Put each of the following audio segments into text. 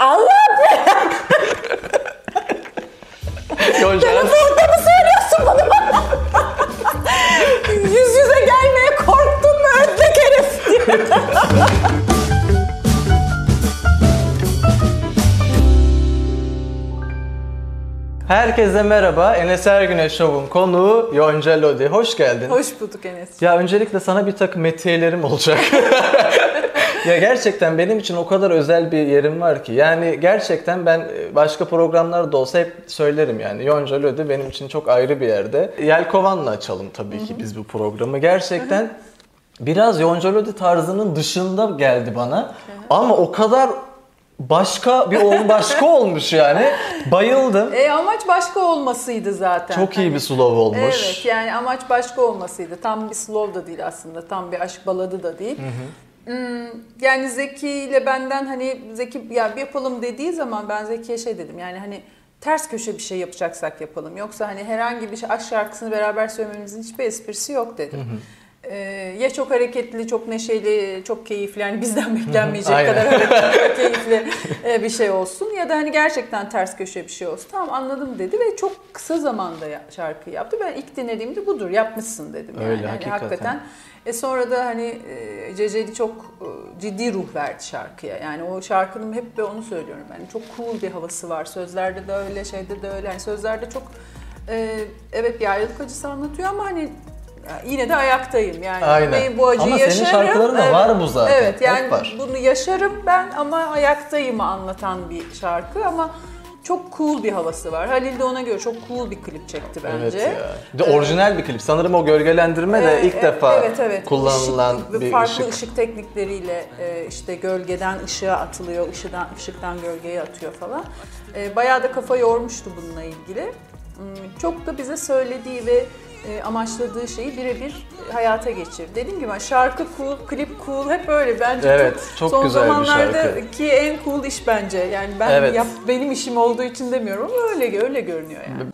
Allah'ım! Yonca'nın... Yanıtlıkta mı söylüyorsun bunu bana? Yüz yüze gelmeye korktun mu ödlek herif diye. Herkese merhaba. Enes Ergüneş Şov'un konuğu Yoncel Lodi. Hoş geldin. Hoş bulduk Enes. Ya öncelikle sana bir takım metiyelerim olacak. Ya gerçekten benim için o kadar özel bir yerim var ki. Yani gerçekten ben başka programlarda olsa hep söylerim yani. Yoncel Lodi benim için çok ayrı bir yerde. Yelkovan'la açalım tabii ki biz bu programı. Gerçekten biraz Yoncel Lodi tarzının dışında geldi bana. Ama o kadar... Başka olmuş yani. Bayıldım. Amaç başka olmasıydı zaten. Çok iyi bir slow olmuş. Evet yani amaç başka olmasıydı. Tam bir slow da değil aslında. Tam bir aşk baladı da değil. Yani Zeki ile benden hani Zeki ya yapalım dediği zaman ben Zeki'ye şey dedim. Yani hani ters köşe bir şey yapacaksak yapalım. Yoksa hani herhangi bir şey, aşk şarkısını beraber söylememizin hiçbir esprisi yok dedim. Ya çok hareketli, çok neşeli, çok keyifli, yani bizden beklenmeyecek kadar hareketli, keyifli bir şey olsun ya da hani gerçekten ters köşe bir şey olsun. Tamam anladım dedi ve çok kısa zamanda şarkıyı yaptı. Ben ilk dinlediğimde budur, yapmışsın dedim. Öyle, yani hakikaten. Sonra da hani Ciceli çok ciddi ruh verdi şarkıya. Yani o şarkının hep ben onu söylüyorum. Yani çok cool bir havası var. Sözlerde de öyle, şeyde de öyle. Yani sözlerde çok evet bir ayrılık acısı anlatıyor ama hani ya yine de ayaktayım yani. Bu acıyı ama yaşarım. Ama senin şarkılarında var bu zaten. Evet yani bunu yaşarım ben ama ayaktayım'ı anlatan bir şarkı ama çok cool bir havası var. Halil de ona göre çok cool bir klip çekti bence. Evet ya. Orijinal bir klip. Sanırım o gölgelendirme de ilk defa kullanılan bir farklı ışık teknikleriyle işte gölgeden ışığa atılıyor, ışıktan gölgeye atıyor falan. Bayağı da kafa yormuştu bununla ilgili. Çok da bize söylediği ve amaçladığı şeyi birebir hayata geçir. Dediğim gibi şarkı cool, klip cool hep öyle. Bence çok son güzel zamanlardaki en cool iş bence. Yani ben benim işim olduğu için demiyorum ama öyle görünüyor yani.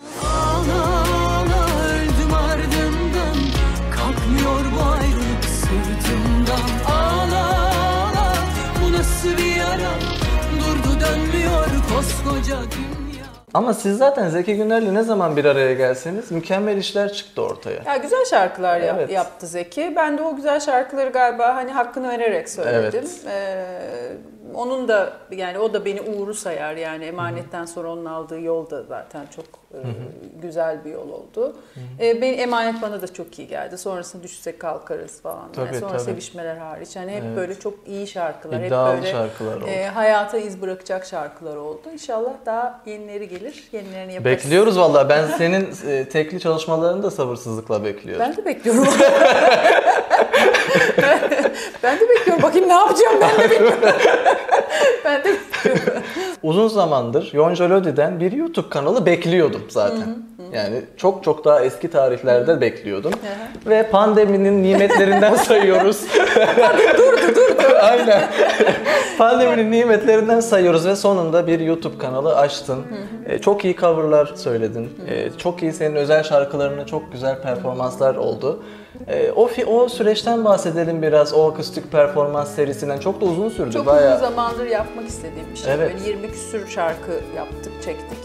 Ama siz zaten Zeki Güner'le ne zaman bir araya gelseniz mükemmel işler çıktı ortaya. Ya güzel şarkılar yaptı Zeki. Ben de o güzel şarkıları galiba hani hakkını vererek söyledim. Onun da yani o da beni uğru sayar yani emanetten sonra onun aldığı yol da zaten çok güzel bir yol oldu. Benim emanet bana da çok iyi geldi. Sonrasında düşsek kalkarız falan. Yani sonra sevişmeler hariç. Yani hep böyle çok iyi şarkılar, İddialı hep böyle şarkılar oldu. Hayata iz bırakacak şarkılar oldu. İnşallah daha yenileri gelir, yenilerini yaparız. Bekliyoruz vallahi. Ben senin tekli çalışmalarını da sabırsızlıkla bekliyorum. Ben de bekliyorum. Ben de bekliyorum. Bakayım ne yapacağım ben de bekliyorum. Ben de bekliyorum. Uzun zamandır Yoncel Lodi'den bir YouTube kanalı bekliyordum zaten. Yani çok daha eski tarihlerde bekliyordum. Ve pandeminin nimetlerinden sayıyoruz. durdu. Aynen. Pandeminin nimetlerinden sayıyoruz ve sonunda bir YouTube kanalı açtın. Çok iyi coverlar söyledin. Çok iyi senin özel şarkılarına çok güzel performanslar oldu. O süreçten bahsedelim biraz. O akustik performans serisinden çok da uzun sürdü. Çok uzun zamandır yapmak istediğim bir şey. Böyle 20 küsür şarkı yaptık, çektik.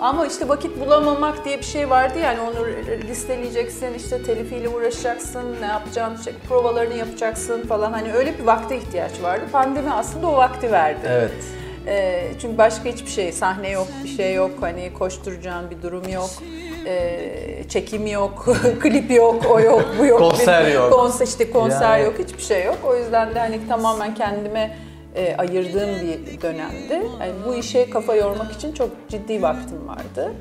Ama işte vakit bulamamak diye bir şey vardı yani onu listeleyeceksin, işte telifiyle uğraşacaksın, ne yapacağım, provalarını yapacaksın falan hani öyle bir vakte ihtiyaç vardı. Pandemi aslında o vakti verdi. Çünkü başka hiçbir şey, sahne yok, bir şey yok, hani koşturacağın bir durum yok. Çekim yok, klip yok, o yok, bu yok. Konser yok. Konser yok, hiçbir şey yok. O yüzden de hani tamamen kendime ayırdığım bir dönemdi. Yani bu işe kafa yormak için çok ciddi vaktim vardı.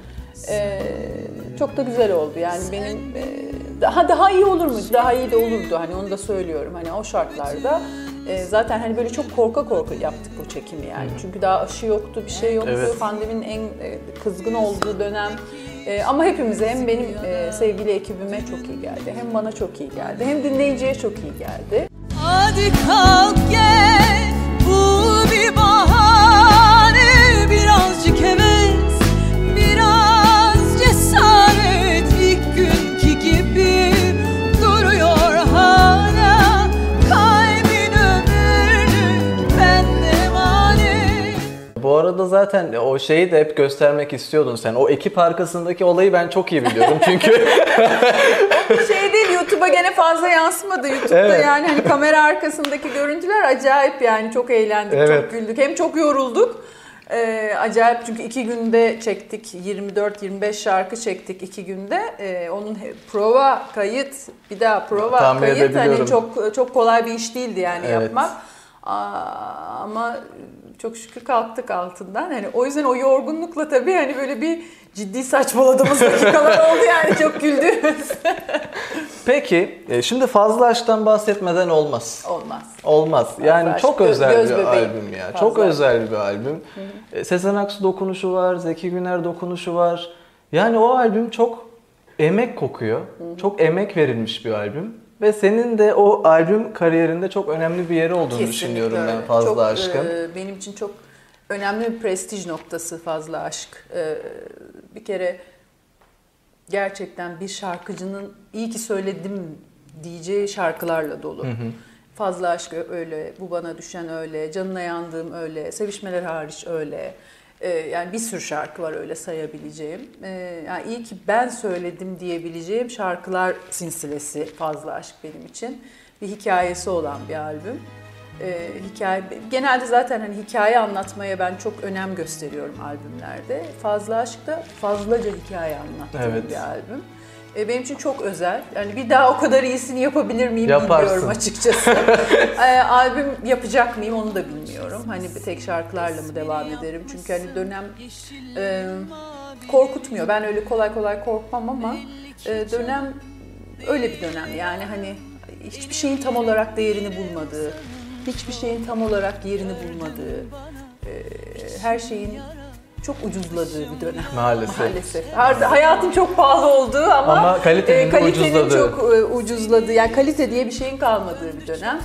Çok da güzel oldu yani benim daha iyi olur mu? Daha iyi de olurdu hani onu da söylüyorum hani o şartlarda. Zaten hani böyle çok korka yaptık bu çekimi yani. Çünkü daha aşı yoktu, bir şey yoktu. Pandeminin en kızgın olduğu dönem. Ama hepimize hem benim sevgili ekibime çok iyi geldi, hem bana çok iyi geldi, hem dinleyiciye çok iyi geldi. Hadi kalk gel, bul bir bahane, birazcık heves, biraz cesaret, ilk günkü gibi duruyor hala, kalbin ömürlük, ben de mani. Bu arada zaten o şeyi de hep göstermek istiyordun sen. O ekip arkasındaki olayı ben çok iyi biliyorum çünkü. O şey değil, YouTube'a gene fazla yansımadı. YouTube'da evet. Yani hani kamera arkasındaki görüntüler acayip yani. Çok eğlendik, evet. Çok güldük. Hem çok yorulduk. Acayip çünkü 2 günde çektik. 24-25 şarkı çektik 2 günde. Onun prova, kayıt, bir daha prova, tahmin kayıt. Hani çok kolay bir iş değildi yani, evet. Yapmak. Ama çok şükür kalktık altından. Hani o yüzden o yorgunlukla tabii hani böyle bir ciddi saçmaladığımız dakikalar oldu yani, çok güldüğümüz. Peki şimdi Fazıl Aşk'tan bahsetmeden olmaz. Olmaz. Yani Fazıl çok Aşk, özel bir albüm ya. Fazıl çok Aşk. Özel bir albüm. Sezen Aksu dokunuşu var, Zeki Güner dokunuşu var. Yani o albüm çok emek kokuyor. Hı-hı. Çok emek verilmiş bir albüm. Ve senin de o albüm kariyerinde çok önemli bir yeri olduğunu kesinlikle düşünüyorum ben Fazıl Aşk'ın. Benim için çok önemli bir prestij noktası Fazıl Aşk. Bir kere gerçekten bir şarkıcının iyi ki söyledim diyeceği şarkılarla dolu. Hı hı. Fazıl Aşk öyle, Bu Bana Düşen öyle, Canına Yandığım öyle, Sevişmeler hariç öyle. Yani bir sürü şarkı var öyle sayabileceğim. Yani iyi ki ben söyledim diyebileceğim şarkılar silsilesi Fazıl Aşk benim için. Bir hikayesi olan bir albüm. Hikaye, genelde zaten hani hikaye anlatmaya ben çok önem gösteriyorum albümlerde. Fazıl Aşk da fazlaca hikaye anlattığım, evet, bir albüm. Benim için çok özel. Yani bir daha o kadar iyisini yapabilir miyim, yaparsın, bilmiyorum açıkçası. Albüm yapacak mıyım onu da bilmiyorum. Hani bir tek şarkılarla mı devam ederim? Çünkü hani dönem korkutmuyor. Ben öyle kolay kolay korkmam ama dönem öyle bir dönem. Yani hani hiçbir şeyin tam olarak değerini bulmadığı, hiçbir şeyin tam olarak yerini bulmadığı, her şeyin çok ucuzladığı bir dönem. Maalesef. Hayatın çok pahalı olduğu ama kalitenin çok ucuzladığı, yani kalite diye bir şeyin kalmadığı bir dönem.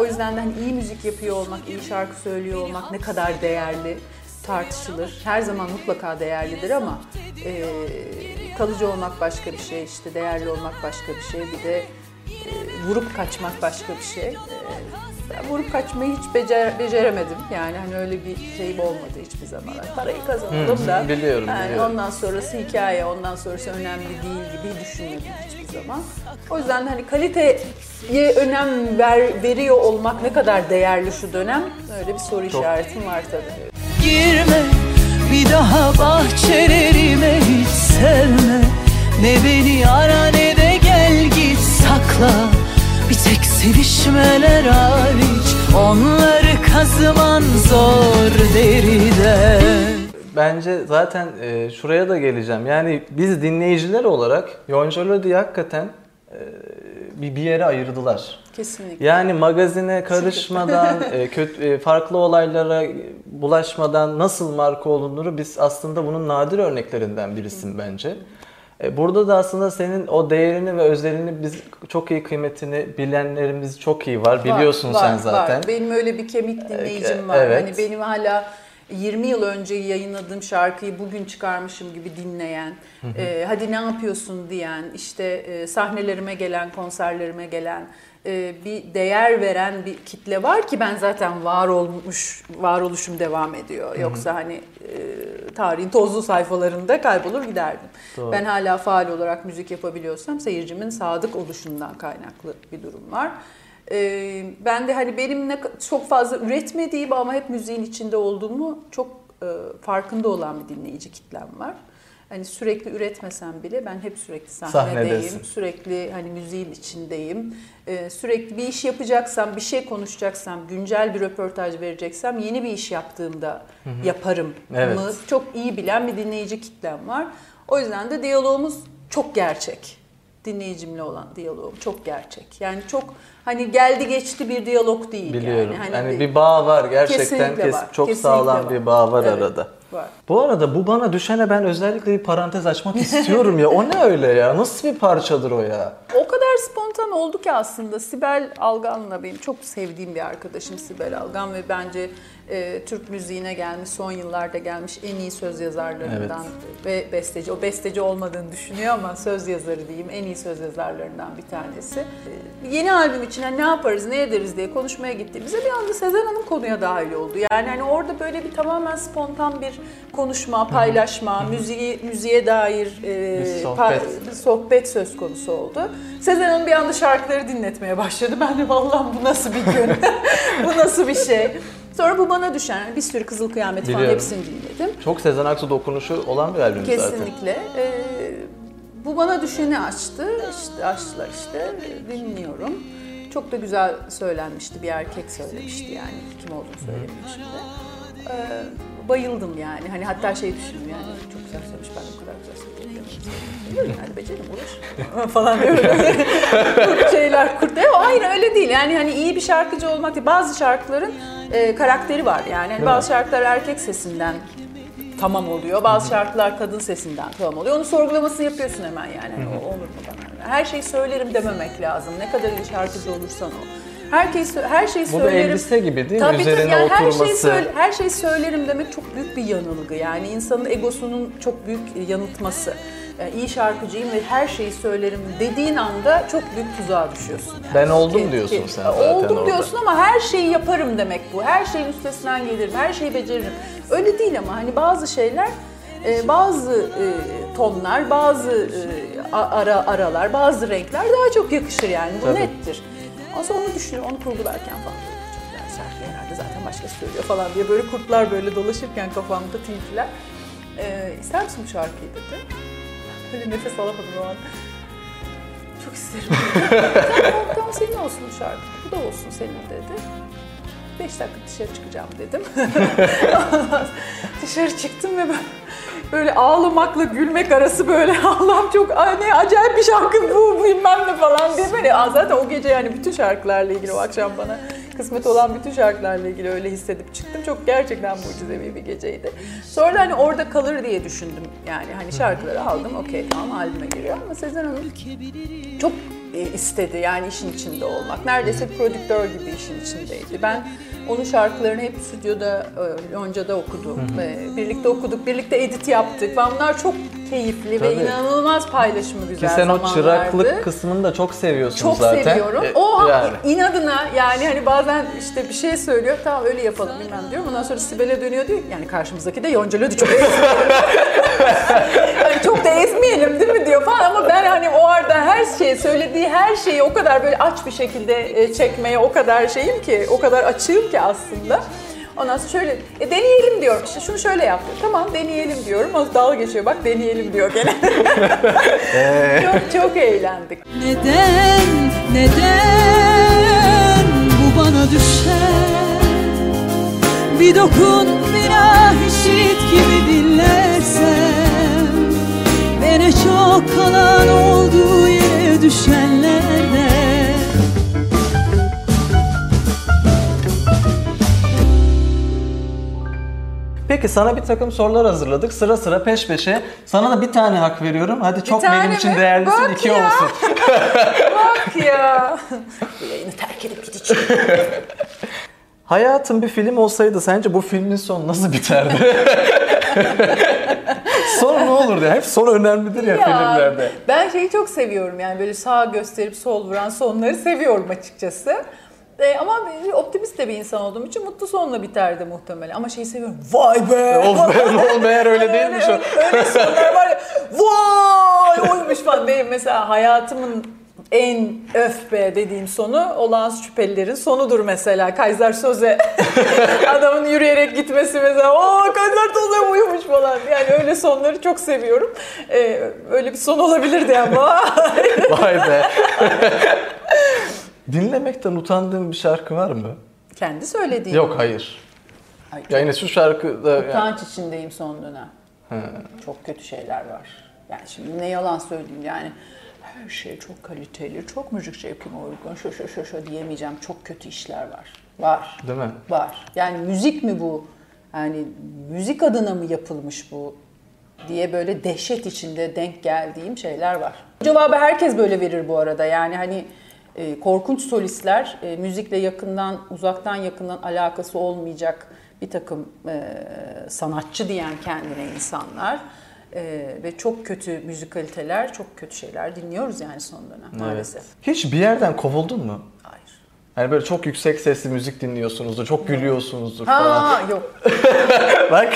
O yüzden de hani iyi müzik yapıyor olmak, iyi şarkı söylüyor olmak ne kadar değerli tartışılır. Her zaman mutlaka değerlidir ama kalıcı olmak başka bir şey, işte değerli olmak başka bir şey, bir de vurup kaçmak başka bir şey. Ben vurup kaçmayı hiç beceremedim. Yani hani öyle bir şeyim olmadı hiçbir zaman. Parayı kazandım da. Biliyorum. Yani biliyorum. Ondan sonrası hikaye, ondan sonrası önemli değil gibi düşünmedim hiçbir zaman. O yüzden hani kaliteye önem veriyor olmak ne kadar değerli şu dönem? Öyle bir soru işaretim var tabii. Girme bir daha bahçelerime, hiç sevme. Ne beni ara ne de gel git sakla. Bir tek sevişmeler hariç, onları kazıman zor deride. Bence zaten şuraya da geleceğim. Yani biz dinleyiciler olarak Yoncel Lodi hakikaten bir yere ayırdılar. Kesinlikle. Yani magazine karışmadan, farklı olaylara bulaşmadan nasıl marka olunur, biz aslında bunun nadir örneklerinden birisin bence. Burada da aslında senin o değerini ve özelini, biz çok iyi kıymetini bilenlerimiz çok iyi var. Biliyorsun sen zaten. Var. Benim öyle bir kemik dinleyicim var. Evet. Hani benim hala 20 yıl önce yayınladığım şarkıyı bugün çıkarmışım gibi dinleyen, hadi ne yapıyorsun diyen, işte sahnelerime gelen, konserlerime gelen, bir değer veren bir kitle var ki ben zaten varoluşum devam ediyor. Yoksa hani tarihin tozlu sayfalarında kaybolur giderdim. Doğru. Ben hala faal olarak müzik yapabiliyorsam seyircimin sadık oluşundan kaynaklı bir durum var. Ben de hani benimle çok fazla üretmediğim ama hep müziğin içinde olduğumu çok farkında olan bir dinleyici kitlem var. Hani sürekli üretmesem bile ben hep sürekli sahnedeyim, sürekli hani müziğin içindeyim. Sürekli bir iş yapacaksam, bir şey konuşacaksam, güncel bir röportaj vereceksem yeni bir iş yaptığımda yaparım, evet, mı? Çok iyi bilen bir dinleyici kitlem var. O yüzden de diyaloğumuz çok gerçek. Dinleyicimle olan diyaloğum çok gerçek. Yani çok hani geldi geçti bir diyalog değil. Biliyorum. Yani hani bir bağ var gerçekten. Var. Çok kesinlikle sağlam var. Bir bağ var, evet, arada. Var. Bu arada Bu Bana Düşene ben özellikle bir parantez açmak istiyorum ya. O ne öyle ya? Nasıl bir parçadır o ya? O kadar spontan oldu ki aslında. Sibel Algan'la, benim çok sevdiğim bir arkadaşım Sibel Algan ve bence Türk müziğine gelmiş, son yıllarda gelmiş en iyi söz yazarlarından ve besteci. O besteci olmadığını düşünüyor ama söz yazarı diyeyim, en iyi söz yazarlarından bir tanesi. Yeni albüm için hani ne yaparız, ne ederiz diye konuşmaya gittiğimizde bir anda Sezen Hanım konuya dahil oldu. Yani hani orada böyle bir tamamen spontan bir konuşma, paylaşma, müziğe dair sohbet söz konusu oldu. Sezen Hanım bir anda şarkıları dinletmeye başladı. Ben de vallahi bu nasıl bir gün, bu nasıl bir şey. Sonra bu bana düşen, bir sürü Kızıl Kıyamet falan hepsini dinledim. Çok Sezen Aksu dokunuşu olan bir albüm zaten. Kesinlikle. Bu bana düşeni açtı, açtılar, dinliyorum. Çok da güzel söylenmişti, bir erkek söylemişti yani, kim olduğunu söylemişti. Bayıldım yani, hani hatta şey düşündüm yani, çok güzel söylemiş, ben de bu kadar güzel söyledim. Yani becerim, olur falan böyle kurt şeyler kurt. Hayır öyle değil yani, hani iyi bir şarkıcı olmak değil, bazı şarkıların karakteri var yani. Yani bazı şarkılar erkek sesinden tamam oluyor, bazı şarkılar kadın sesinden tamam oluyor. Onu sorgulamasını yapıyorsun hemen yani, hani olur mu bana? Her şeyi söylerim dememek lazım, ne kadar iyi şarkıcı olursan ol. Her şeyi söylerim. Bu da elbise gibi değil mi? Tabii, üzerine yani oturması. Her şeyi söylerim demek çok büyük bir yanılgı. Yani insanın egosunun çok büyük yanıltması. Yani iyi şarkıcıyım ve her şeyi söylerim dediğin anda çok büyük tuzağa düşüyorsun. Yani. Ben oldum diyorsun sen zaten oldum orada. Diyorsun ama her şeyi yaparım demek bu. Her şeyin üstesinden gelirim, her şeyi beceririm. Öyle değil ama hani bazı şeyler, bazı tonlar, bazı aralar, bazı renkler daha çok yakışır yani. Bu tabii. Nettir. Aslında onu düşünüyorum, onu kurgularken falan yani şarkı herhalde zaten başkası söylüyor falan diye böyle kurtlar böyle dolaşırken kafamda tilkiler. İster misin bu şarkıyı dedi. Böyle nefes alamadım o an. Çok isterim dedi. Tamam senin olsun bu şarkı, bu da olsun senin dedi. 5 dakika dışarı çıkacağım dedim. Dışarı çıktım ve böyle ağlamakla gülmek arası böyle Allah'ım çok ne acayip bir şarkı bu bilmem ne falan diye böyle zaten o gece yani bütün şarkılarla ilgili o akşam bana kısmet olan bütün şarkılarla ilgili öyle hissedip çıktım. Çok gerçekten mucizevi bir geceydi. Sonra da hani orada kalır diye düşündüm yani hani şarkıları aldım okey tamam albüme giriyor ama Sezen Hanım çok istedi yani işin içinde olmak. Neredeyse prodüktör gibi işin içindeydi. Ben onun şarkılarını hep stüdyoda, Lonca'da okuduk. Birlikte okuduk, birlikte edit yaptık. Bunlar çok keyifli tabii. Ve inanılmaz paylaşımı güzel zamanlardı. Ki sen o çıraklık kısmını da çok seviyorsun çok zaten. Çok seviyorum. O yani. İnadına yani hani bazen işte bir şey söylüyor, tamam öyle yapalım bilmem diyor. Ondan sonra Sibel'e dönüyor diyor yani karşımızdaki de Yoncel Lodi çok yani çok da ezmeyelim değil mi diyor falan ama ben hani o arada her şeyi söylediği her şeyi o kadar böyle aç bir şekilde çekmeye o kadar şeyim ki, o kadar açığım ki aslında. Ondan sonra şöyle deneyelim diyorum. İşte şunu şöyle yaptım. Tamam deneyelim diyorum. O dalga geçiyor. Bak deneyelim diyor gene. Çok eğlendik. Neden bu bana düşer? Bir dokun bina işit gibi dinlersem. Bana çok kalan olduğu yere düşenlerden. Peki sana bir takım sorular hazırladık. Sıra sıra peş peşe. Sana da bir tane hak veriyorum. Hadi çok benim için değerlisin. Bak 2 ya. Olsun. Bak ya. Bu yayını terk edip gideceğim. Hayatım bir film olsaydı sence bu filmin sonu nasıl biterdi? Son ne olurdu? Hep son önemlidir ya filmlerde. Ben şeyi çok seviyorum yani böyle sağa gösterip sol vuran sonları seviyorum açıkçası. Ama optimist de bir insan olduğum için mutlu sonla biterdi muhtemelen. Ama şeyi seviyorum. Vay be! Olmayan öyle değilmiş o. Öyle sonlar var ya. Vay! Oymuş falan. Benim mesela hayatımın en öf be dediğim sonu Olağanüstü Şüphelilerin sonudur mesela. Kaiser Söze. Adamın yürüyerek gitmesi mesela. Ooo Kaiser Söze uyumuş falan. Yani öyle sonları çok seviyorum. Öyle bir son olabilirdi ama. Vay be! Dinlemekten utandığın bir şarkı var mı? Kendi söylediğim. Yok hayır. Ay, yani şu şarkıda... Utanç yani. İçindeyim son dönem. Çok kötü şeyler var. Yani şimdi ne yalan söyleyeyim yani. Her şey çok kaliteli, çok müzik şevkime uygun, şu diyemeyeceğim. Çok kötü işler var. Var. Değil mi? Var. Yani müzik mi bu? Yani müzik adına mı yapılmış bu? Diye böyle dehşet içinde denk geldiğim şeyler var. Cevabı herkes böyle verir bu arada. Yani hani... Korkunç solistler, müzikle yakından, uzaktan yakından alakası olmayacak bir takım sanatçı diyen kendine insanlar ve çok kötü müzikaliteler, çok kötü şeyler dinliyoruz yani son dönem maalesef. Hiç bir yerden kovuldun mu? Hayır. Yani böyle çok yüksek sesli müzik dinliyorsunuzdur, çok gülüyorsunuzdur falan. Ha yok. Bak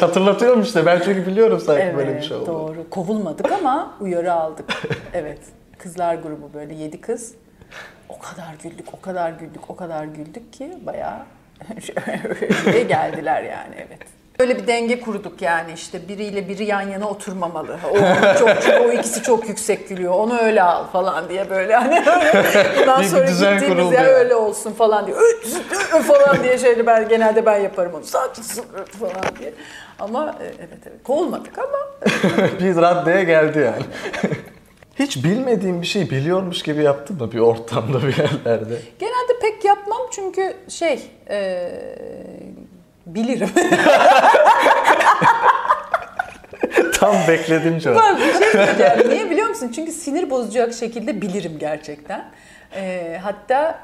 hatırlatıyorum işte, ben çünkü biliyorum sanki evet, böyle bir şey oldu. Doğru, kovulmadık ama uyarı aldık. Evet, kızlar grubu böyle 7 kız. O kadar güldük, o kadar güldük, o kadar güldük ki bayağı öyle geldiler yani evet. Böyle bir denge kurduk yani işte biriyle biri yan yana oturmamalı. O ikisi çok yüksek gülüyor, onu öyle al falan diye böyle hani bundan sonra gittiğimiz yer öyle olsun falan diye falan diye şeyleri genelde ben yaparım onu sakin falan diye. Ama evet kovulmadık ama. Bir raddeye geldi yani. Hiç bilmediğim bir şey biliyormuş gibi yaptın mı bir ortamda bir yerlerde? Genelde pek yapmam çünkü bilirim. Tam beklediğim cevap. Bak bir şey söyleyeceğim. Niye biliyor musun? Çünkü sinir bozacak şekilde bilirim gerçekten. Hatta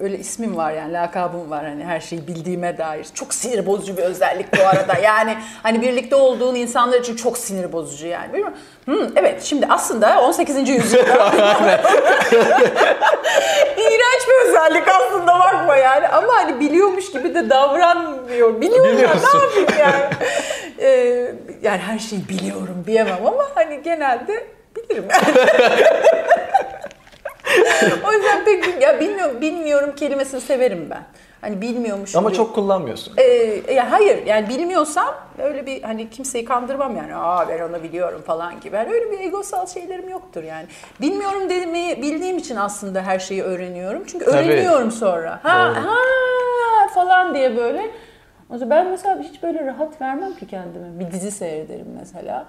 öyle ismim var yani, lakabım var hani her şeyi bildiğime dair. Çok sinir bozucu bir özellik bu arada. Yani hani birlikte olduğun insanlar için çok sinir bozucu yani. Biliyor musun? Evet şimdi aslında 18. yüzyılda iğrenç bir özellik aslında, bakma yani. Ama hani biliyormuş gibi de davranmıyor. Biliyorsun. Ne yapayım yani? Yani her şeyi biliyorum diyemem ama hani genelde bilirim yani. O yüzden pek ya bilmiyorum kelimesini severim ben. Hani bilmiyormuş. Ama çok kullanmıyorsun. Ya hayır yani bilmiyorsam öyle bir hani kimseyi kandırmam yani. Ben onu biliyorum falan gibi. Yani öyle bir egosal şeylerim yoktur yani. Bilmiyorum demeyi bildiğim için aslında her şeyi öğreniyorum. Çünkü öğreniyorum sonra. Ha falan diye böyle. Ben mesela hiç böyle rahat vermem ki kendime. Bir dizi seyrederim mesela.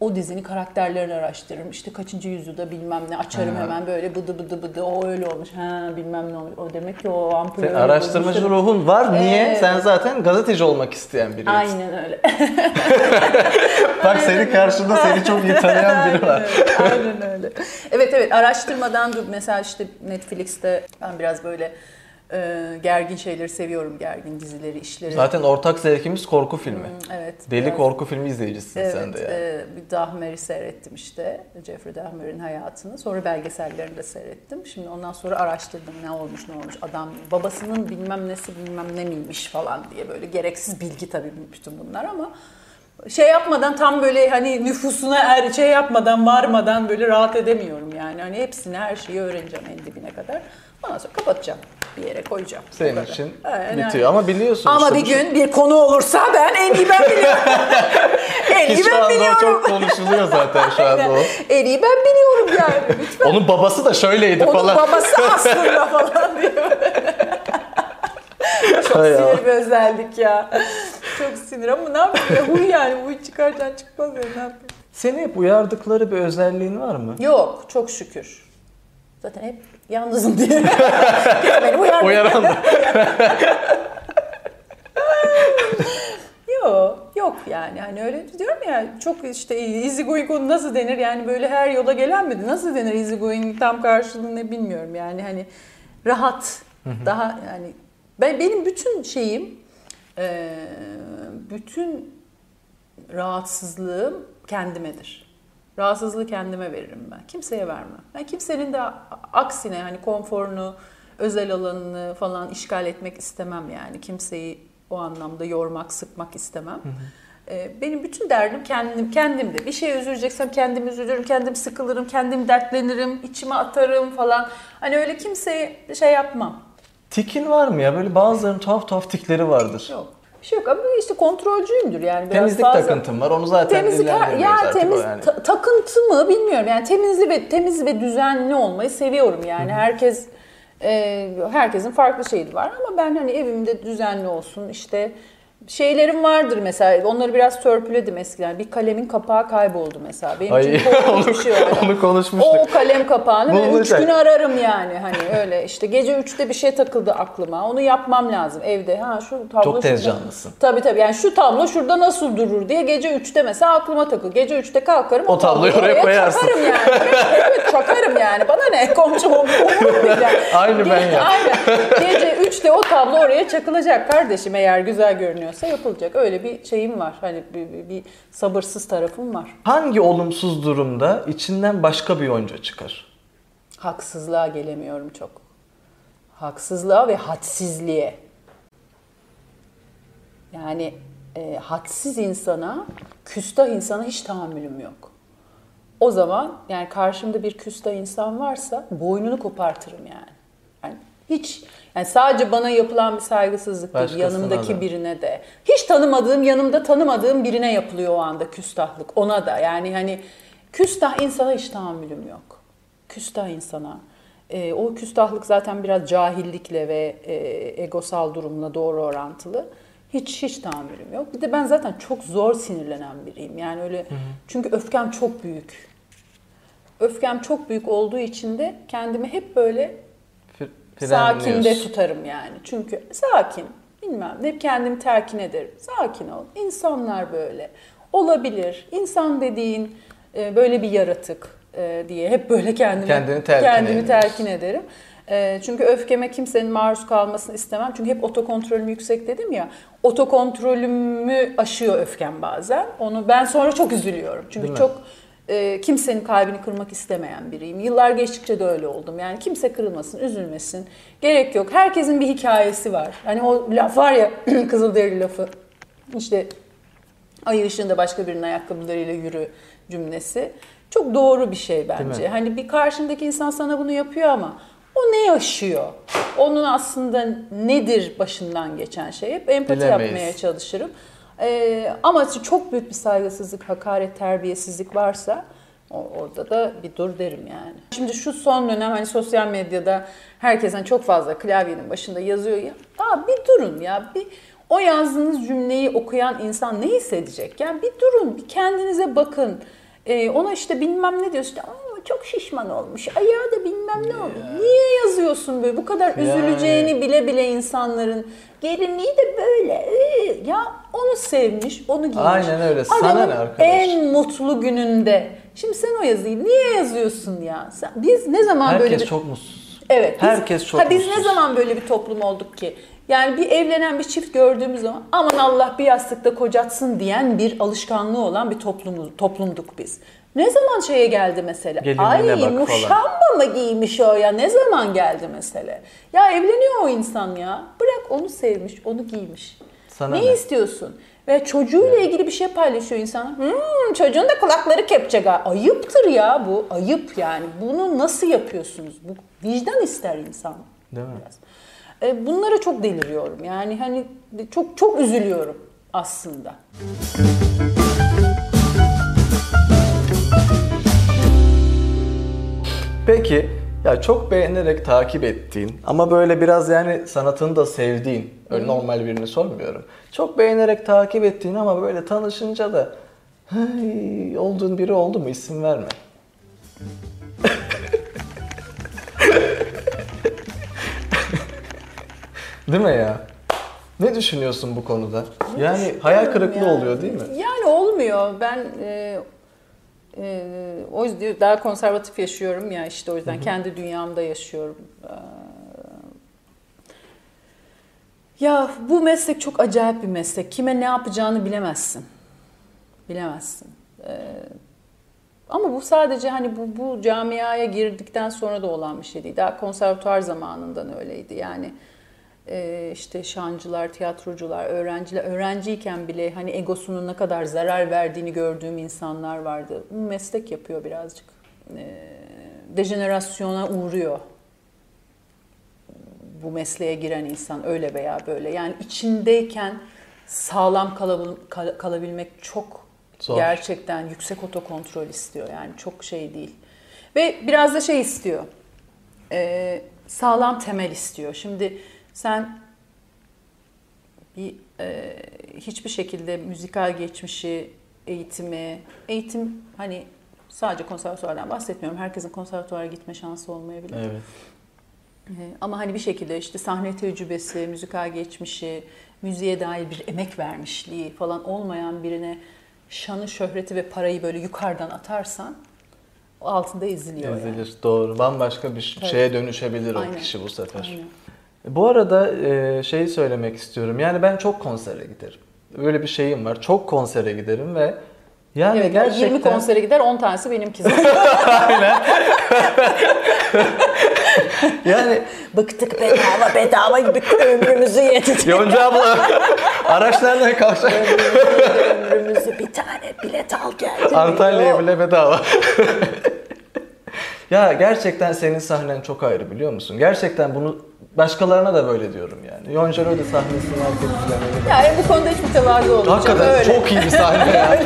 O dizinin karakterlerini araştırırım. İşte kaçıncı yüzyılda bilmem ne açarım hemen böyle bıdı o öyle olmuş. Bilmem ne olmuş. O demek ki o ampul. Sen araştırmacı ruhun var. Niye? Sen zaten gazeteci olmak isteyen birisin. Aynen öyle. Bak senin karşında seni çok iyi tanıyan biri var. Aynen öyle. Evet araştırmadan mesela işte Netflix'te ben biraz böyle gergin şeyleri seviyorum, gergin dizileri, işleri. Zaten ortak zevkimiz korku filmi. Evet. Deli biraz... korku filmi izleyicisin sen de yani. Evet, Dahmer'i seyrettim işte. Jeffrey Dahmer'in hayatını. Sonra belgesellerini de seyrettim. Şimdi ondan sonra araştırdım ne olmuş. Adam babasının bilmem nesi bilmem ne miymiş falan diye böyle gereksiz bilgi tabii bütün bunlar ama yapmadan tam böyle hani nüfusuna varmadan böyle rahat edemiyorum yani. Hani hepsini, her şeyi öğreneceğim en dibine kadar. Ondan sonra kapatacağım. Bir yere koyacağım. Senin için bitiyor ama biliyorsun. Ama işte bir gün bir konu olursa ben en iyi ben biliyorum. en iyi ben biliyorum. Çok konuşuluyor zaten şu anda o. En iyi ben biliyorum yani. Lütfen. Onun babası da şöyleydi falan. Onun babası aslında falan diyor. Çok sinir bir özellik ya. Çok sinir ama ne yapayım? Huy çıkartan çıkmaz ya, ne yapayım? Seni hep uyardıkları bir özelliğin var mı? Yok, çok şükür. Zaten hep yalnızım diye. Beni uyarandı. Yok yani hani öyle diyorum ya, çok işte easy going nasıl denir yani, böyle her yola gelen miydi? Nasıl denir easy going, tam karşılığını bilmiyorum yani, hani rahat daha yani benim bütün şeyim, bütün rahatsızlığım kendimedir. Rahatsızlığı kendime veririm ben. Kimseye vermem. Yani kimsenin de aksine hani konforunu, özel alanını falan işgal etmek istemem yani. Kimseyi o anlamda yormak, sıkmak istemem. Benim bütün derdim kendimde. Bir şey üzüleceksem kendim üzülürüm, kendim sıkılırım, kendim dertlenirim, içime atarım falan. Hani öyle kimseye yapmam. Tikin var mı ya? Böyle bazılarının tuhaf tikleri vardır. Yok. Bir şey yok ama işte kontrolcüyümdür yani. Biraz temizlik fazla... takıntım var, onu zaten ilgilendiriyoruz yani. Takıntı mı bilmiyorum yani, temiz ve düzenli olmayı seviyorum yani. Herkesin farklı şeyi var ama ben hani evimde düzenli olsun, işte şeylerim vardır mesela. Onları biraz törpüledim eskiden. Bir kalemin kapağı kayboldu mesela. Benim için korkunç bir şey oldu. Onu konuşmuştuk. O kalem kapağını ben 3 gün ararım yani. Hani öyle işte gece 3'te bir şey takıldı aklıma. Onu yapmam lazım evde. Ha şu tablo. Çok tez canlısın. Tabii tabii. Yani şu tablo şurada nasıl durur diye gece 3'te mesela aklıma takılır. Gece 3'te kalkarım. O tabloyu oraya koyarsın. Çakarım yani. Evet, çakarım yani. Bana ne? Komşu olur değil yani. Aynı ben ya. Aynen. Gece 3'te o tablo oraya çakılacak kardeşim, eğer güzel görünüyorsa yapılacak. Öyle bir şeyim var. Hani bir sabırsız tarafım var. Hangi olumsuz durumda içinden başka bir oyuncu çıkar? Haksızlığa gelemiyorum çok. Haksızlığa ve hadsizliğe. Yani hadsiz insana, küstah insana hiç tahammülüm yok. O zaman yani karşımda bir küstah insan varsa boynunu kopartırım yani. Yani hiç... Yani sadece bana yapılan bir saygısızlık değil, yanımdaki da. Birine de. Hiç tanımadığım, yanımda tanımadığım birine yapılıyor o anda küstahlık. Ona da yani hani küstah insana hiç tahammülüm yok. Küstah insana. O küstahlık zaten biraz cahillikle ve egosal durumla doğru orantılı. Hiç tahammülüm yok. Bir de ben zaten çok zor sinirlenen biriyim. Yani öyle çünkü öfkem çok büyük. Öfkem çok büyük olduğu için de kendimi hep böyle sakin de tutarım yani. Çünkü sakin, bilmem, hep kendimi telkin ederim. Sakin ol. İnsanlar böyle. Olabilir. İnsan dediğin böyle bir yaratık diye hep böyle kendimi telkin ederim. Çünkü öfkeme kimsenin maruz kalmasını istemem. Çünkü hep otokontrolüm yüksek dedim ya. Otokontrolümü aşıyor öfkem bazen. Onu ben sonra çok üzülüyorum. Çünkü çok... Kimsenin kalbini kırmak istemeyen biriyim. Yıllar geçtikçe de öyle oldum. Yani kimse kırılmasın, üzülmesin. Gerek yok. Herkesin bir hikayesi var. Hani o laf var ya, Kızılderili lafı. İşte ay ışığında başka birinin ayakkabılarıyla yürü cümlesi. Çok doğru bir şey bence. Hani bir karşındaki insan sana bunu yapıyor ama o ne yaşıyor? Onun aslında nedir başından geçen şey? Hep empati yapmaya çalışırım. Ama çok büyük bir saygısızlık, hakaret, terbiyesizlik varsa orada da bir dur derim yani. Şimdi şu son dönem hani sosyal medyada herkes hani çok fazla klavyenin başında yazıyor ya. Daha bir durun ya. Bir o yazdığınız cümleyi okuyan insan ne hissedecek? Yani bir durun, bir kendinize bakın. Ona işte bilmem ne diyorsun. İşte, çok şişman olmuş. Ayağı da bilmem ne olmuş. Niye yazıyorsun böyle? Bu kadar üzüleceğini bile bile insanların. Gelinliği de böyle. Ya onu sevmiş, onu giymiş. Aynen öyle. Sana ne arkadaş? En mutlu gününde. Şimdi sen o yazıyı niye yazıyorsun ya? Biz ne zaman herkes böyle... Herkes çok mutsuz. Evet. Herkes çok mutsuz. Biz ne zaman böyle bir toplum olduk ki? Yani bir evlenen bir çift gördüğümüz zaman aman Allah bir yastıkta kocatsın diyen bir alışkanlığı olan bir toplumduk biz. Ne zaman şeye geldi mesele? Ay muşamba mı giymiş o ya? Ne zaman geldi mesele? Ya evleniyor o insan ya. Bırak, onu sevmiş, onu giymiş. Sana ne istiyorsun? Ve çocuğuyla ilgili bir şey paylaşıyor insan. Çocuğun da kulakları kepçe galiba. Ayıptır ya bu. Ayıp yani. Bunu nasıl yapıyorsunuz? Bu vicdan ister insan. Değil mi? Bunlara çok deliriyorum. Yani hani çok üzülüyorum aslında. Peki ya çok beğenerek takip ettiğin ama böyle biraz yani sanatını da sevdiğin, öyle normal birini sormuyorum. Çok beğenerek takip ettiğin ama böyle tanışınca da olduğun biri oldu mu? İsim verme. Değil mi ya? Ne düşünüyorsun bu konuda? Yani hayal kırıklığı oluyor değil mi? Yani olmuyor. Ben o yüzden daha konservatif yaşıyorum ya işte o yüzden kendi dünyamda yaşıyorum. Ya bu meslek çok acayip bir meslek. Kime ne yapacağını bilemezsin. Bilemezsin. Ama bu sadece hani bu camiaya girdikten sonra da olan bir şey değil. Daha konservatuar zamanından öyleydi. Yani işte şancılar, tiyatrocular, öğrenciler, öğrenciyken bile hani egosunun ne kadar zarar verdiğini gördüğüm insanlar vardı. Bu meslek yapıyor birazcık. Dejenerasyona uğruyor. Bu mesleğe giren insan öyle veya böyle. Yani içindeyken sağlam kalabilmek çok zor. Gerçekten yüksek otokontrol istiyor. Yani çok şey değil. Ve biraz da şey istiyor. Sağlam temel istiyor. Şimdi sen bir hiçbir şekilde müzikal geçmişi, eğitim hani sadece konservatuvardan bahsetmiyorum. Herkesin konservatuvara gitme şansı olmayabilir. Evet. Ama hani bir şekilde işte sahne tecrübesi, müzikal geçmişi, müziğe dair bir emek vermişliği falan olmayan birine şanı, şöhreti ve parayı böyle yukarıdan atarsan altında eziliyor. Ezilir, yani. Doğru. Bambaşka bir evet. şeye dönüşebilir Aynen. o kişi bu sefer. Aynen. Bu arada şeyi söylemek istiyorum. Yani ben çok konsere giderim. Böyle bir şeyim var. Çok konsere giderim ve yani evet, gerçekten 20 konsere gider, 10 tanesi benimki. Aynen. Yani bıktık bedava gibi ömrümüzü yedik. Yonca abla araç nereden kalkacak? Ömrümüzü bir tane bilet al geldi. Antalya'ya bile bedava. Ya gerçekten senin sahnen çok ayrı, biliyor musun? Gerçekten bunu başkalarına da böyle diyorum yani. Yoncel Lodi sahnesini aldık. Yani bu konuda hiç mütevazı olmayacağım. Hakikaten öyle. Çok iyi bir sahne ya.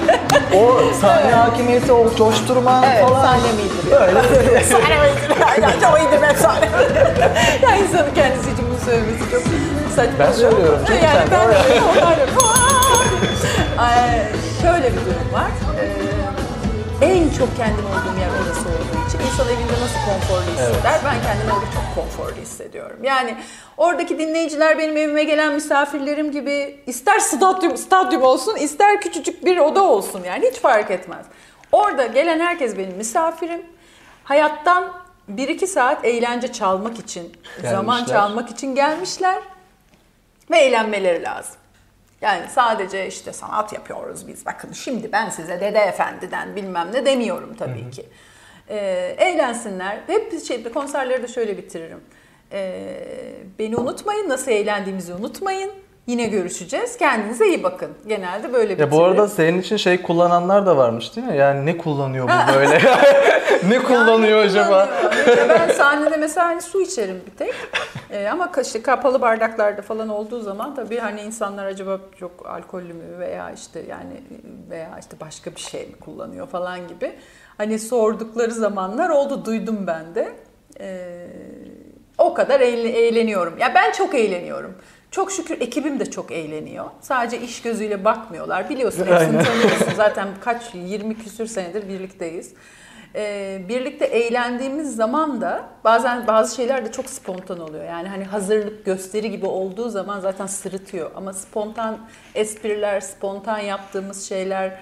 O sahne evet. hakimiyeti, o coşturma evet, falan. Sahne miydi? Öyle. Sahne miydi? Aynen çok iyiydi ben sahne. Ya insanın kendisi için bunu söylemesi çok saçma. Ben söylüyorum. Çünkü yani sen de şöyle bir durum var. En çok kendim olduğum yer orası olduğu için insan evinde nasıl konforlu hisseder? Evet. Ben kendimi orada çok konforlu hissediyorum. Yani oradaki dinleyiciler benim evime gelen misafirlerim gibi, ister stadyum olsun, ister küçücük bir oda olsun, yani hiç fark etmez. Orada gelen herkes benim misafirim. Hayattan 1-2 saat eğlence çalmak için, gelmişler. Zaman çalmak için gelmişler ve eğlenmeleri lazım. Yani sadece işte sanat yapıyoruz biz. Bakın şimdi ben size Dede Efendi'den bilmem ne demiyorum tabii ki. Eğlensinler. Hep konserleri de şöyle bitiririm. Beni unutmayın, nasıl eğlendiğimizi unutmayın. Yine görüşeceğiz. Kendinize iyi bakın. Genelde böyle bitiririm. Ya bu arada senin için şey kullananlar da varmış değil mi? Yani ne kullanıyor bu böyle? Ne kullanıyor yani acaba? Kullanıyor. Ben sahnede mesela hani su içerim bir tek. Ama işte kapalı bardaklarda falan olduğu zaman tabii hani insanlar acaba çok alkollü mü veya işte başka bir şey mi kullanıyor falan gibi. Hani sordukları zamanlar oldu, duydum ben de. O kadar eğleniyorum. Ya ben çok eğleniyorum. Çok şükür ekibim de çok eğleniyor. Sadece iş gözüyle bakmıyorlar. Biliyorsun, hepsini tanıyorsun. Zaten 20 küsür senedir birlikteyiz. Birlikte eğlendiğimiz zaman da bazen bazı şeyler de çok spontan oluyor. Yani hani hazırlık gösteri gibi olduğu zaman zaten sırıtıyor. Ama spontan espriler, spontan yaptığımız şeyler,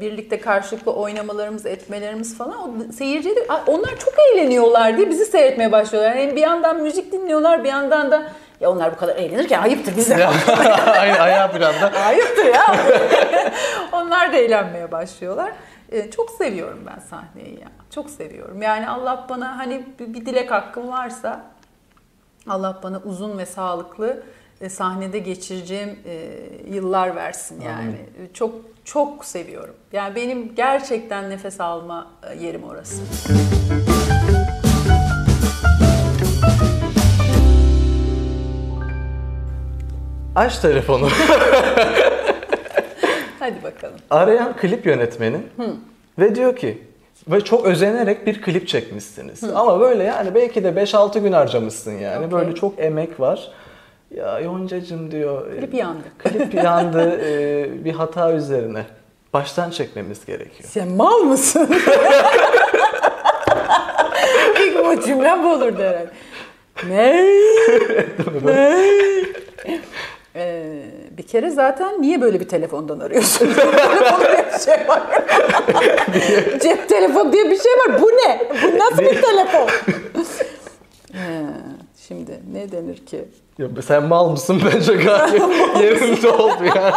birlikte karşılıklı oynamalarımız, etmelerimiz falan, o seyirciye de, onlar çok eğleniyorlar diye bizi seyretmeye başlıyorlar. Yani bir yandan müzik dinliyorlar, bir yandan da ya onlar bu kadar eğlenirken ayıptır bize. Ayağı bir anda. Ayıptır ya. Onlar da eğlenmeye başlıyorlar. Çok seviyorum ben sahneyi ya. Çok seviyorum. Yani Allah bana hani bir dilek hakkım varsa, Allah bana uzun ve sağlıklı sahnede geçireceğim yıllar versin yani. Amin. Çok çok seviyorum. Yani benim gerçekten nefes alma yerim orası. Aç telefonu. Hadi bakalım. Arayan klip yönetmeni ve diyor ki, ve çok özenerek bir klip çekmişsiniz. Ama böyle yani belki de 5-6 gün harcamışsın yani. Okay. Böyle çok emek var. Ya Yoncacığım diyor. Klip yandı. Klip yandı bir hata üzerine. Baştan çekmemiz gerekiyor. Sen mal mısın? İlk bu cümlem bu olurdu herhalde. Ne? Bir kere zaten niye böyle bir telefondan arıyorsun? Telefonda bir şey var. Cep telefonu diye bir şey var. Bu ne? Bu nasıl bir telefon? Şimdi ne denir ki? Ya sen mal mısın? Bence gayet yerimde oldu yani.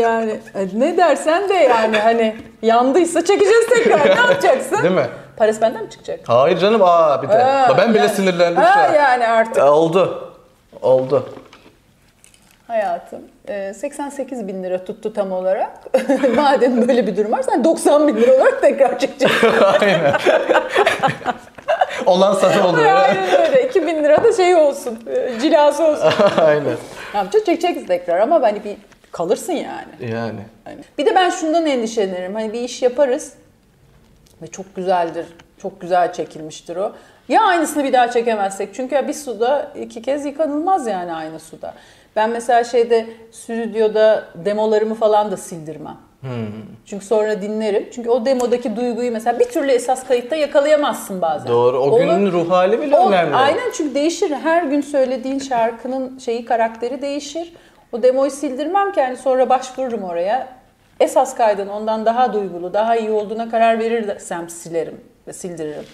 Yani ne dersen de yani hani yandıysa çekeceğiz tekrar. Ne yapacaksın? Değil mi? Parası benden mi çıkacak? Hayır canım. Bir de. Ben bile yani, sinirlendim şu an. Yani artık. Oldu. Hayatım, 88 bin lira tuttu tam olarak. Madem böyle bir durum var, sen 90 bin lira olarak tekrar çıkacaksın. Aynen. Olan sana oluyor. Aynen öyle. 2 bin lira da şey olsun, cilası olsun. Aynen. Yapacağız, çekeceksin tekrar ama hani bir kalırsın yani. Yani. Bir de ben şundan endişelenirim, hani bir iş yaparız ve çok güzeldir, çok güzel çekilmiştir o. Ya aynısını bir daha çekemezsek. Çünkü bir suda iki kez yıkanılmaz yani aynı suda. Ben mesela şeyde stüdyoda demolarımı falan da sildirmem. Hmm. Çünkü sonra dinlerim. Çünkü o demodaki duyguyu mesela bir türlü esas kayıtta yakalayamazsın bazen. Doğru. O günün ruh hali bile önemli. Aynen, çünkü değişir. Her gün söylediğin şarkının şeyi, karakteri değişir. O demoyu sildirmem ki yani sonra başvururum oraya. Esas kaydın ondan daha duygulu, daha iyi olduğuna karar verirsem silerim ve sildiririm.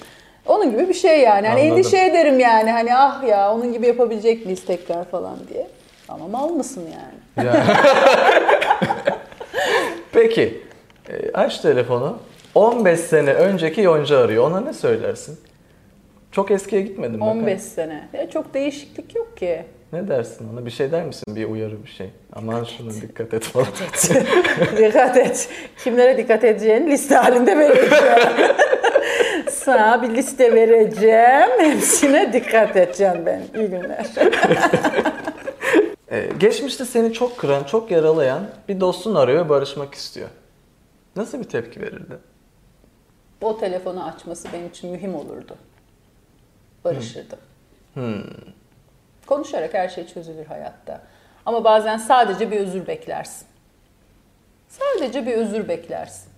Onun gibi bir şey yani. Yani endişe ederim yani. Hani ah ya onun gibi yapabilecek miyiz tekrar falan diye. Ama mal mısın yani? Ya. Peki, aç telefonu. 15 sene önceki Yonca arıyor. Ona ne söylersin? Çok eskiye gitmedim. 15 sene. Ya çok değişiklik yok ki. Ne dersin ona? Bir şey der misin? Bir uyarı, bir şey. Aman şunu dikkat et falan. Dikkat et. Kimlere dikkat edeceğini liste halinde vereceğim. Sana bir liste vereceğim. Hepsine dikkat edeceğim ben. İyi günler. Geçmişte seni çok kıran, çok yaralayan bir dostun arıyor ve barışmak istiyor. Nasıl bir tepki verirdi? O telefonu açması benim için mühim olurdu. Barışırdım. Hmm. Konuşarak her şey çözülür hayatta. Ama bazen sadece bir özür beklersin. Sadece bir özür beklersin.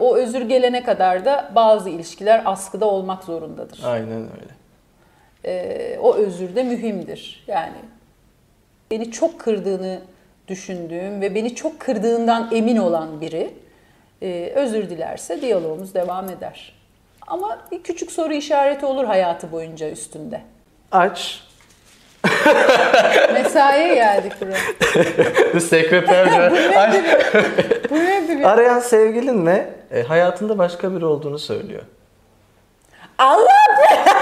O özür gelene kadar da bazı ilişkiler askıda olmak zorundadır. Aynen öyle. O özür de mühimdir. Yani beni çok kırdığını düşündüğüm ve beni çok kırdığından emin olan biri özür dilerse diyalogumuz devam eder. Ama bir küçük soru işareti olur hayatı boyunca üstünde. Aç. Mesaiye geldik buraya. Sekreter. Bu nedir? Arayan sevgilinle hayatında başka biri olduğunu söylüyor. Allah be!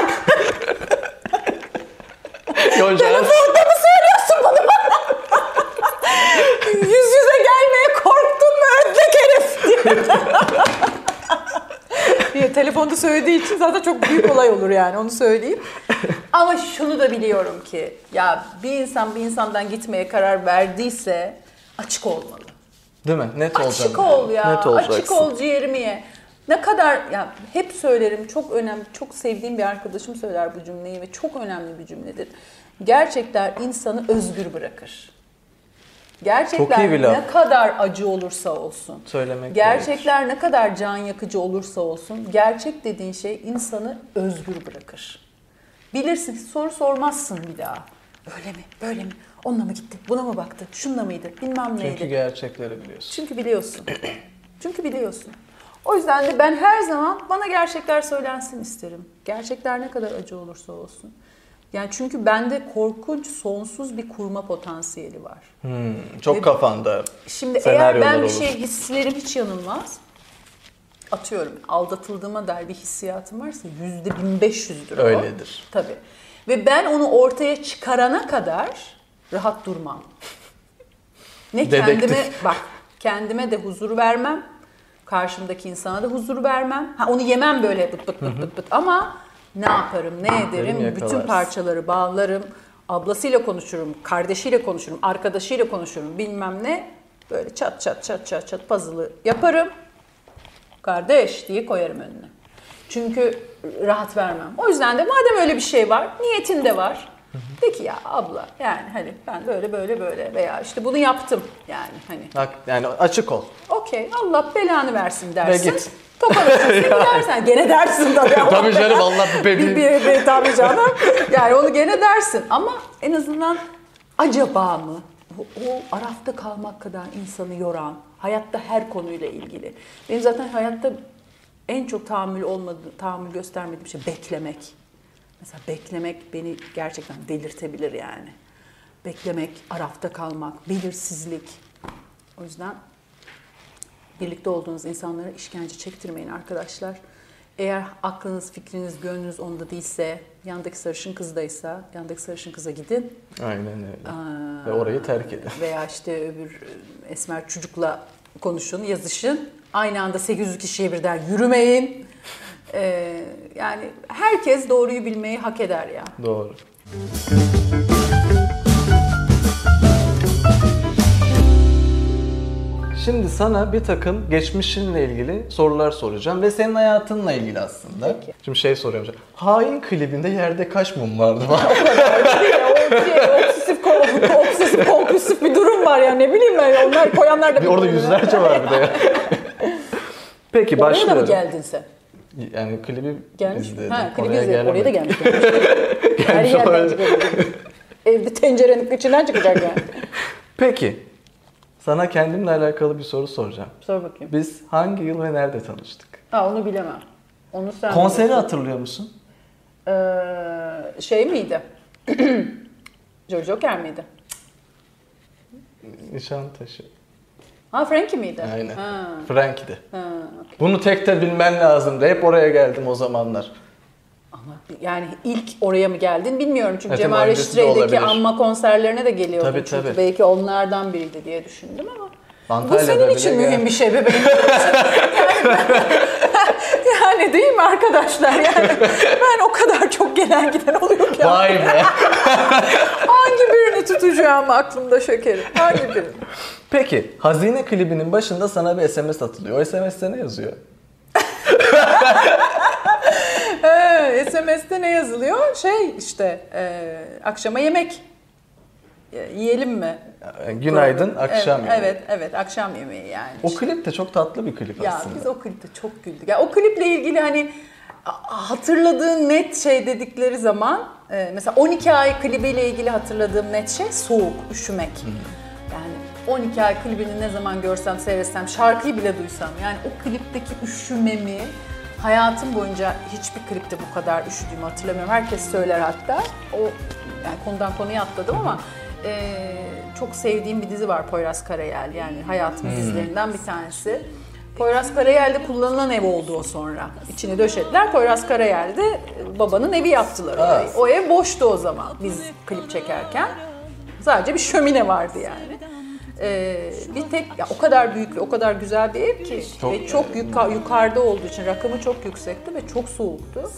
Telefonda mı söylüyorsun bunu bana? Yüz yüze gelmeye korktun mu ödlek herif diye. Telefonda söylediği için zaten çok büyük olay olur yani, onu söyleyeyim. Ama şunu da biliyorum ki ya bir insan bir insandan gitmeye karar verdiyse açık olmalı. Değil mi? Net olacaksın. Açık ol ya. Net olacaksın. Açık ol ciğerimi ye. Ne kadar ya, hep söylerim, çok önemli, çok sevdiğim bir arkadaşım söyler bu cümleyi ve çok önemli bir cümledir. Gerçekler insanı özgür bırakır. Gerçekler ne kadar acı olursa olsun. Söylemek gerçekler gerekir. Ne kadar can yakıcı olursa olsun, gerçek dediğin şey insanı özgür bırakır. Bilirsin, soru sormazsın bir daha. Öyle mi? Böyle mi? Onunla mı gitti? Buna mı baktı? Şununla mıydı? Bilmem neydi. Çünkü gerçekleri biliyorsun. Çünkü biliyorsun. Çünkü biliyorsun. O yüzden de ben her zaman bana gerçekler söylensin isterim. Gerçekler ne kadar acı olursa olsun. Yani çünkü bende korkunç, sonsuz bir kurma potansiyeli var. Çok ve kafanda. Şimdi eğer ben bir şeye hislerim hiç yanılmaz. Atıyorum aldatıldığıma dair bir hissiyatım varsa %1500'dür o. Öyledir. Tabii. Ve ben onu ortaya çıkarana kadar rahat durmam. Ne dedektif. kendime de huzur vermem. Karşımdaki insana da huzur vermem. Ha, onu yemem böyle bıt bıt bıt bıt bıt ama ne yaparım, ne ederim, bütün parçaları bağlarım. Ablasıyla konuşurum, kardeşiyle konuşurum, arkadaşıyla konuşurum, bilmem ne. Böyle çat çat çat çat çat puzzle'ı yaparım. Kardeş diye koyarım önüne. Çünkü rahat vermem. O yüzden de madem öyle bir şey var, niyetin de var. De ki ya abla yani hani ben böyle böyle böyle veya işte bunu yaptım yani hani. Yani açık ol. Okey, Allah belanı versin dersin. Ve git. Toparlasın dersen. Gene dersin tabii. Tabii canım, Allah bir tabii canım. Yani onu gene dersin ama en azından acaba mı? O arafta kalmak kadar insanı yoran, hayatta her konuyla ilgili. Benim zaten hayatta en çok tahammül göstermediğim şey beklemek. Mesela beklemek beni gerçekten delirtebilir yani. Beklemek, arafta kalmak, belirsizlik. O yüzden birlikte olduğunuz insanlara işkence çektirmeyin arkadaşlar. Eğer aklınız, fikriniz, gönlünüz onda değilse, yandaki sarışın kızdaysa, yandaki sarışın kıza gidin. Aynen öyle. Ve orayı terk edin. Veya işte öbür esmer çocukla konuşun, yazışın. Aynı anda 800 kişiye birden yürümeyin. Yani herkes doğruyu bilmeyi hak eder ya. Doğru. Şimdi sana bir takım geçmişinle ilgili sorular soracağım ve senin hayatınla ilgili aslında. Peki. Şimdi şey soruyorum. Hain klibinde yerde kaç mum vardı? Obsesif kompulsif bir durum var ya, ne bileyim ben, onlar koyanlar da bir orada yüzlerce var bir de ya. Peki başlıyorum. Oraya da mı geldin sen? Yani klibi gelmiş. İzledim. Ha, klibi izledim. Oraya da gelmiş. Her yerden çıkabilirim. Evde tencerenin içinden çıkacak yani. Peki. Sana kendimle alakalı bir soru soracağım. Sor bakayım. Biz hangi yıl ve nerede tanıştık? Ha, onu bilemem. Onu sen konseri bilirsin. Hatırlıyor musun? Şey miydi? Joker miydi? Nişantaşı. Ha, Frankie miydi? Aynen. Ha. Frankie'di. Ha, okay. Bunu tek de bilmen lazımdı. Hep oraya geldim o zamanlar. Ama yani ilk oraya mı geldin bilmiyorum. Çünkü evet, Cemal Reşit Rey'deki anma konserlerine de geliyordum. Tabii, çünkü tabii. Belki onlardan biriydi diye düşündüm ama. Antalya'da bu senin için mühim yani. Bir şey bebeğim. Yani değil mi arkadaşlar? Yani ben o kadar çok gelen giden oluyor ki. Vay be. Hangi birini tutacağım aklımda şekerim? Hangi birini? Peki, Hazine klibinin başında sana bir SMS atılıyor. O SMS'te ne yazıyor? SMS'te ne yazılıyor? Şey işte, akşama yemek yiyelim mi? Günaydın, akşam yemeği. Evet, evet, akşam yemeği yani. O klip de çok tatlı bir klip ya aslında. Ya biz o klipte çok güldük. Ya o kliple ilgili hani hatırladığın net şey dedikleri zaman, mesela 12 ay klibiyle ilgili hatırladığım net şey soğuk, üşümek. Hmm. Yani 12 ay klibini ne zaman görsem, seyretsem, şarkıyı bile duysam, yani o klipteki üşümemi hayatım boyunca hiçbir klipte bu kadar üşüdüğümü hatırlamıyorum. Herkes söyler hatta. O yani konudan konuya atladım ama çok sevdiğim bir dizi var, Poyraz Karayel. Yani hayatımın dizilerinden bir tanesi. Poyraz Karayel'de kullanılan ev oldu o sonra. İçini döşettiler. Poyraz Karayel'de babanın evi yaptılar orayı. Evet. O ev boştu o zaman biz klip çekerken. Sadece bir şömine vardı yani. Bir tek ya, o kadar büyük ve o kadar güzel bir ev ki çok, ve çok yukarıda olduğu için rakımı çok yüksekti ve çok soğuktu.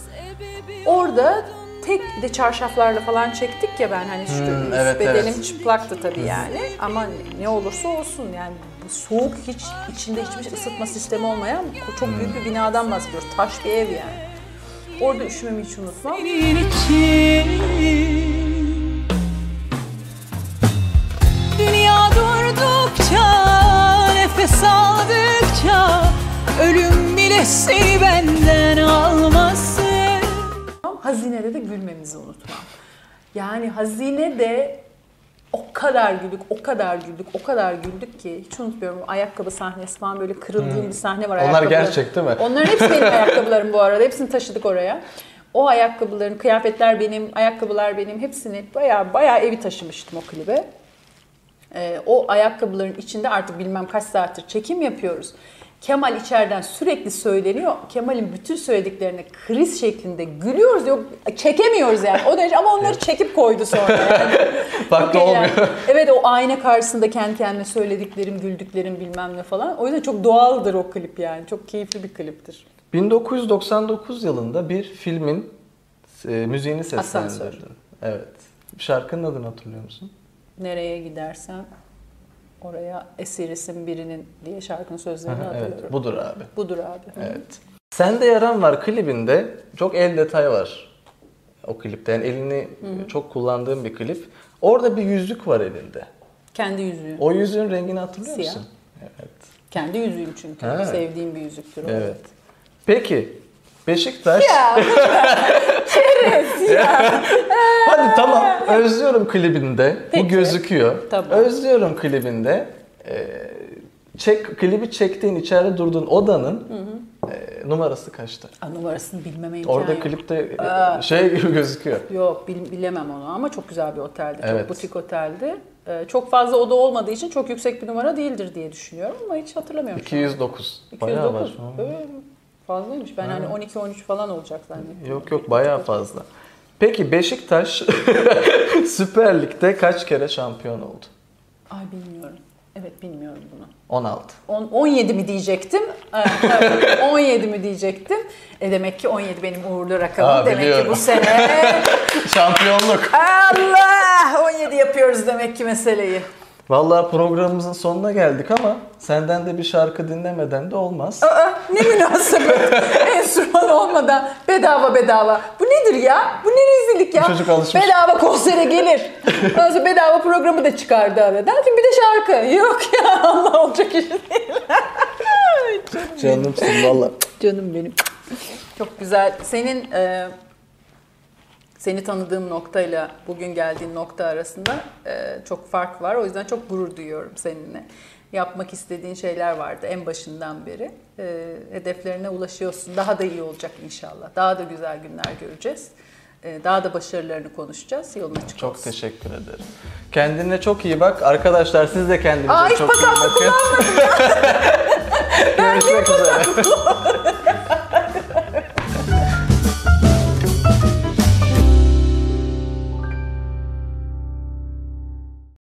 Orada tek de çarşaflarla falan çektik ya, ben hani şu evet, bedenim evet. Çıplaktı tabii yani ama ne olursa olsun yani soğuk, hiç içinde hiçbir ısıtma sistemi olmayan çok büyük bir binadan bahsediyoruz, taş bir ev yani. Orada üşümemi hiç unutmam. Dünya durdukça, nefes aldıkça, ölüm bile seni benden almasın. Hazine'de de gülmemizi unutmam. Yani Hazine'de o kadar güldük ki hiç unutmuyorum. Ayakkabı sahnesi falan, böyle kırıldığım bir sahne var. Onlar gerçek değil mi? Onların hepsi benim ayakkabılarım bu arada. Hepsini taşıdık oraya. O ayakkabıların, kıyafetler benim, ayakkabılar benim. Hepsini bayağı evi taşımıştım o klibe. O ayakkabıların içinde artık bilmem kaç saattir çekim yapıyoruz. Kemal içeriden sürekli söyleniyor. Kemal'in bütün söylediklerine kriz şeklinde gülüyoruz. Yok, çekemiyoruz yani. O derece, ama onları çekip koydu sonra yani. Bak da olmuyor. Yani. Evet, o ayna karşısında kendi kendime söylediklerim, güldüklerim bilmem ne falan. O yüzden çok doğaldır o klip yani. Çok keyifli bir kliptir. 1999 yılında bir filmin müziğini seslendirdin. Asansör. Evet. Şarkının adını hatırlıyor musun? Nereye gidersen oraya esirisin birinin diye şarkının sözlerini hatırlıyorum. Evet, budur abi. Budur abi. Evet. Sende Yaran Var klibinde çok el detay var o klipte. Yani elini çok kullandığım bir klip. Orada bir yüzük var elinde. Kendi yüzüğü. O yüzüğün rengini hatırlıyor Siyah. Musun? Evet. Kendi yüzüğüm çünkü. Ha. Sevdiğim bir yüzüktür o. Evet. Peki. Beşiktaş. Ya, çerez ya. Hadi tamam. Özlüyorum klibinde. Peki. Bu gözüküyor. Tamam. Özlüyorum klibinde. Klibi çektiğin, içeride durduğun odanın numarası kaçtı? Numarasını bilmeme imkanı yok. Orada klipte şey gibi gözüküyor. Yok, bilemem onu ama çok güzel bir oteldi. Evet. Çok butik oteldi. Çok fazla oda olmadığı için çok yüksek bir numara değildir diye düşünüyorum ama hiç hatırlamıyorum. 209. 209. Fazlaymış. Ben hani 12-13 falan olacak zannediyorum. Yok bayağı fazla. Peki Beşiktaş Süper Lig'de kaç kere şampiyon oldu? Ay bilmiyorum. Evet, bilmiyorum bunu. 16. 17 mi diyecektim? Evet, 17 mi diyecektim? Demek ki 17 benim uğurlu rakamım. Demek biliyorum. Ki bu sene şampiyonluk. Allah! 17 yapıyoruz demek ki meseleyi. Vallahi programımızın sonuna geldik ama senden de bir şarkı dinlemeden de olmaz. Aa, ne münasebet. Enstrüman olmadan bedava. Bu nedir ya? Bu ne rezillik ya? Çocuk alışmış. Bedava konsere gelir. Önce bedava programı da çıkardı aradan. Şimdi bir de şarkı. Yok ya, Allah olacak iş değil. Canımsın valla. Canım benim. Çok güzel. Senin seni tanıdığım noktayla bugün geldiğin nokta arasında çok fark var. O yüzden çok gurur duyuyorum seninle. Yapmak istediğin şeyler vardı en başından beri. Hedeflerine ulaşıyorsun. Daha da iyi olacak inşallah. Daha da güzel günler göreceğiz. Daha da başarılarını konuşacağız. Yolun açık olsun. Çok teşekkür ederim. Kendine çok iyi bak. Arkadaşlar siz de kendinize çok iyi bakın. Hiç pataklı kullanmadım. Ben de pataklı.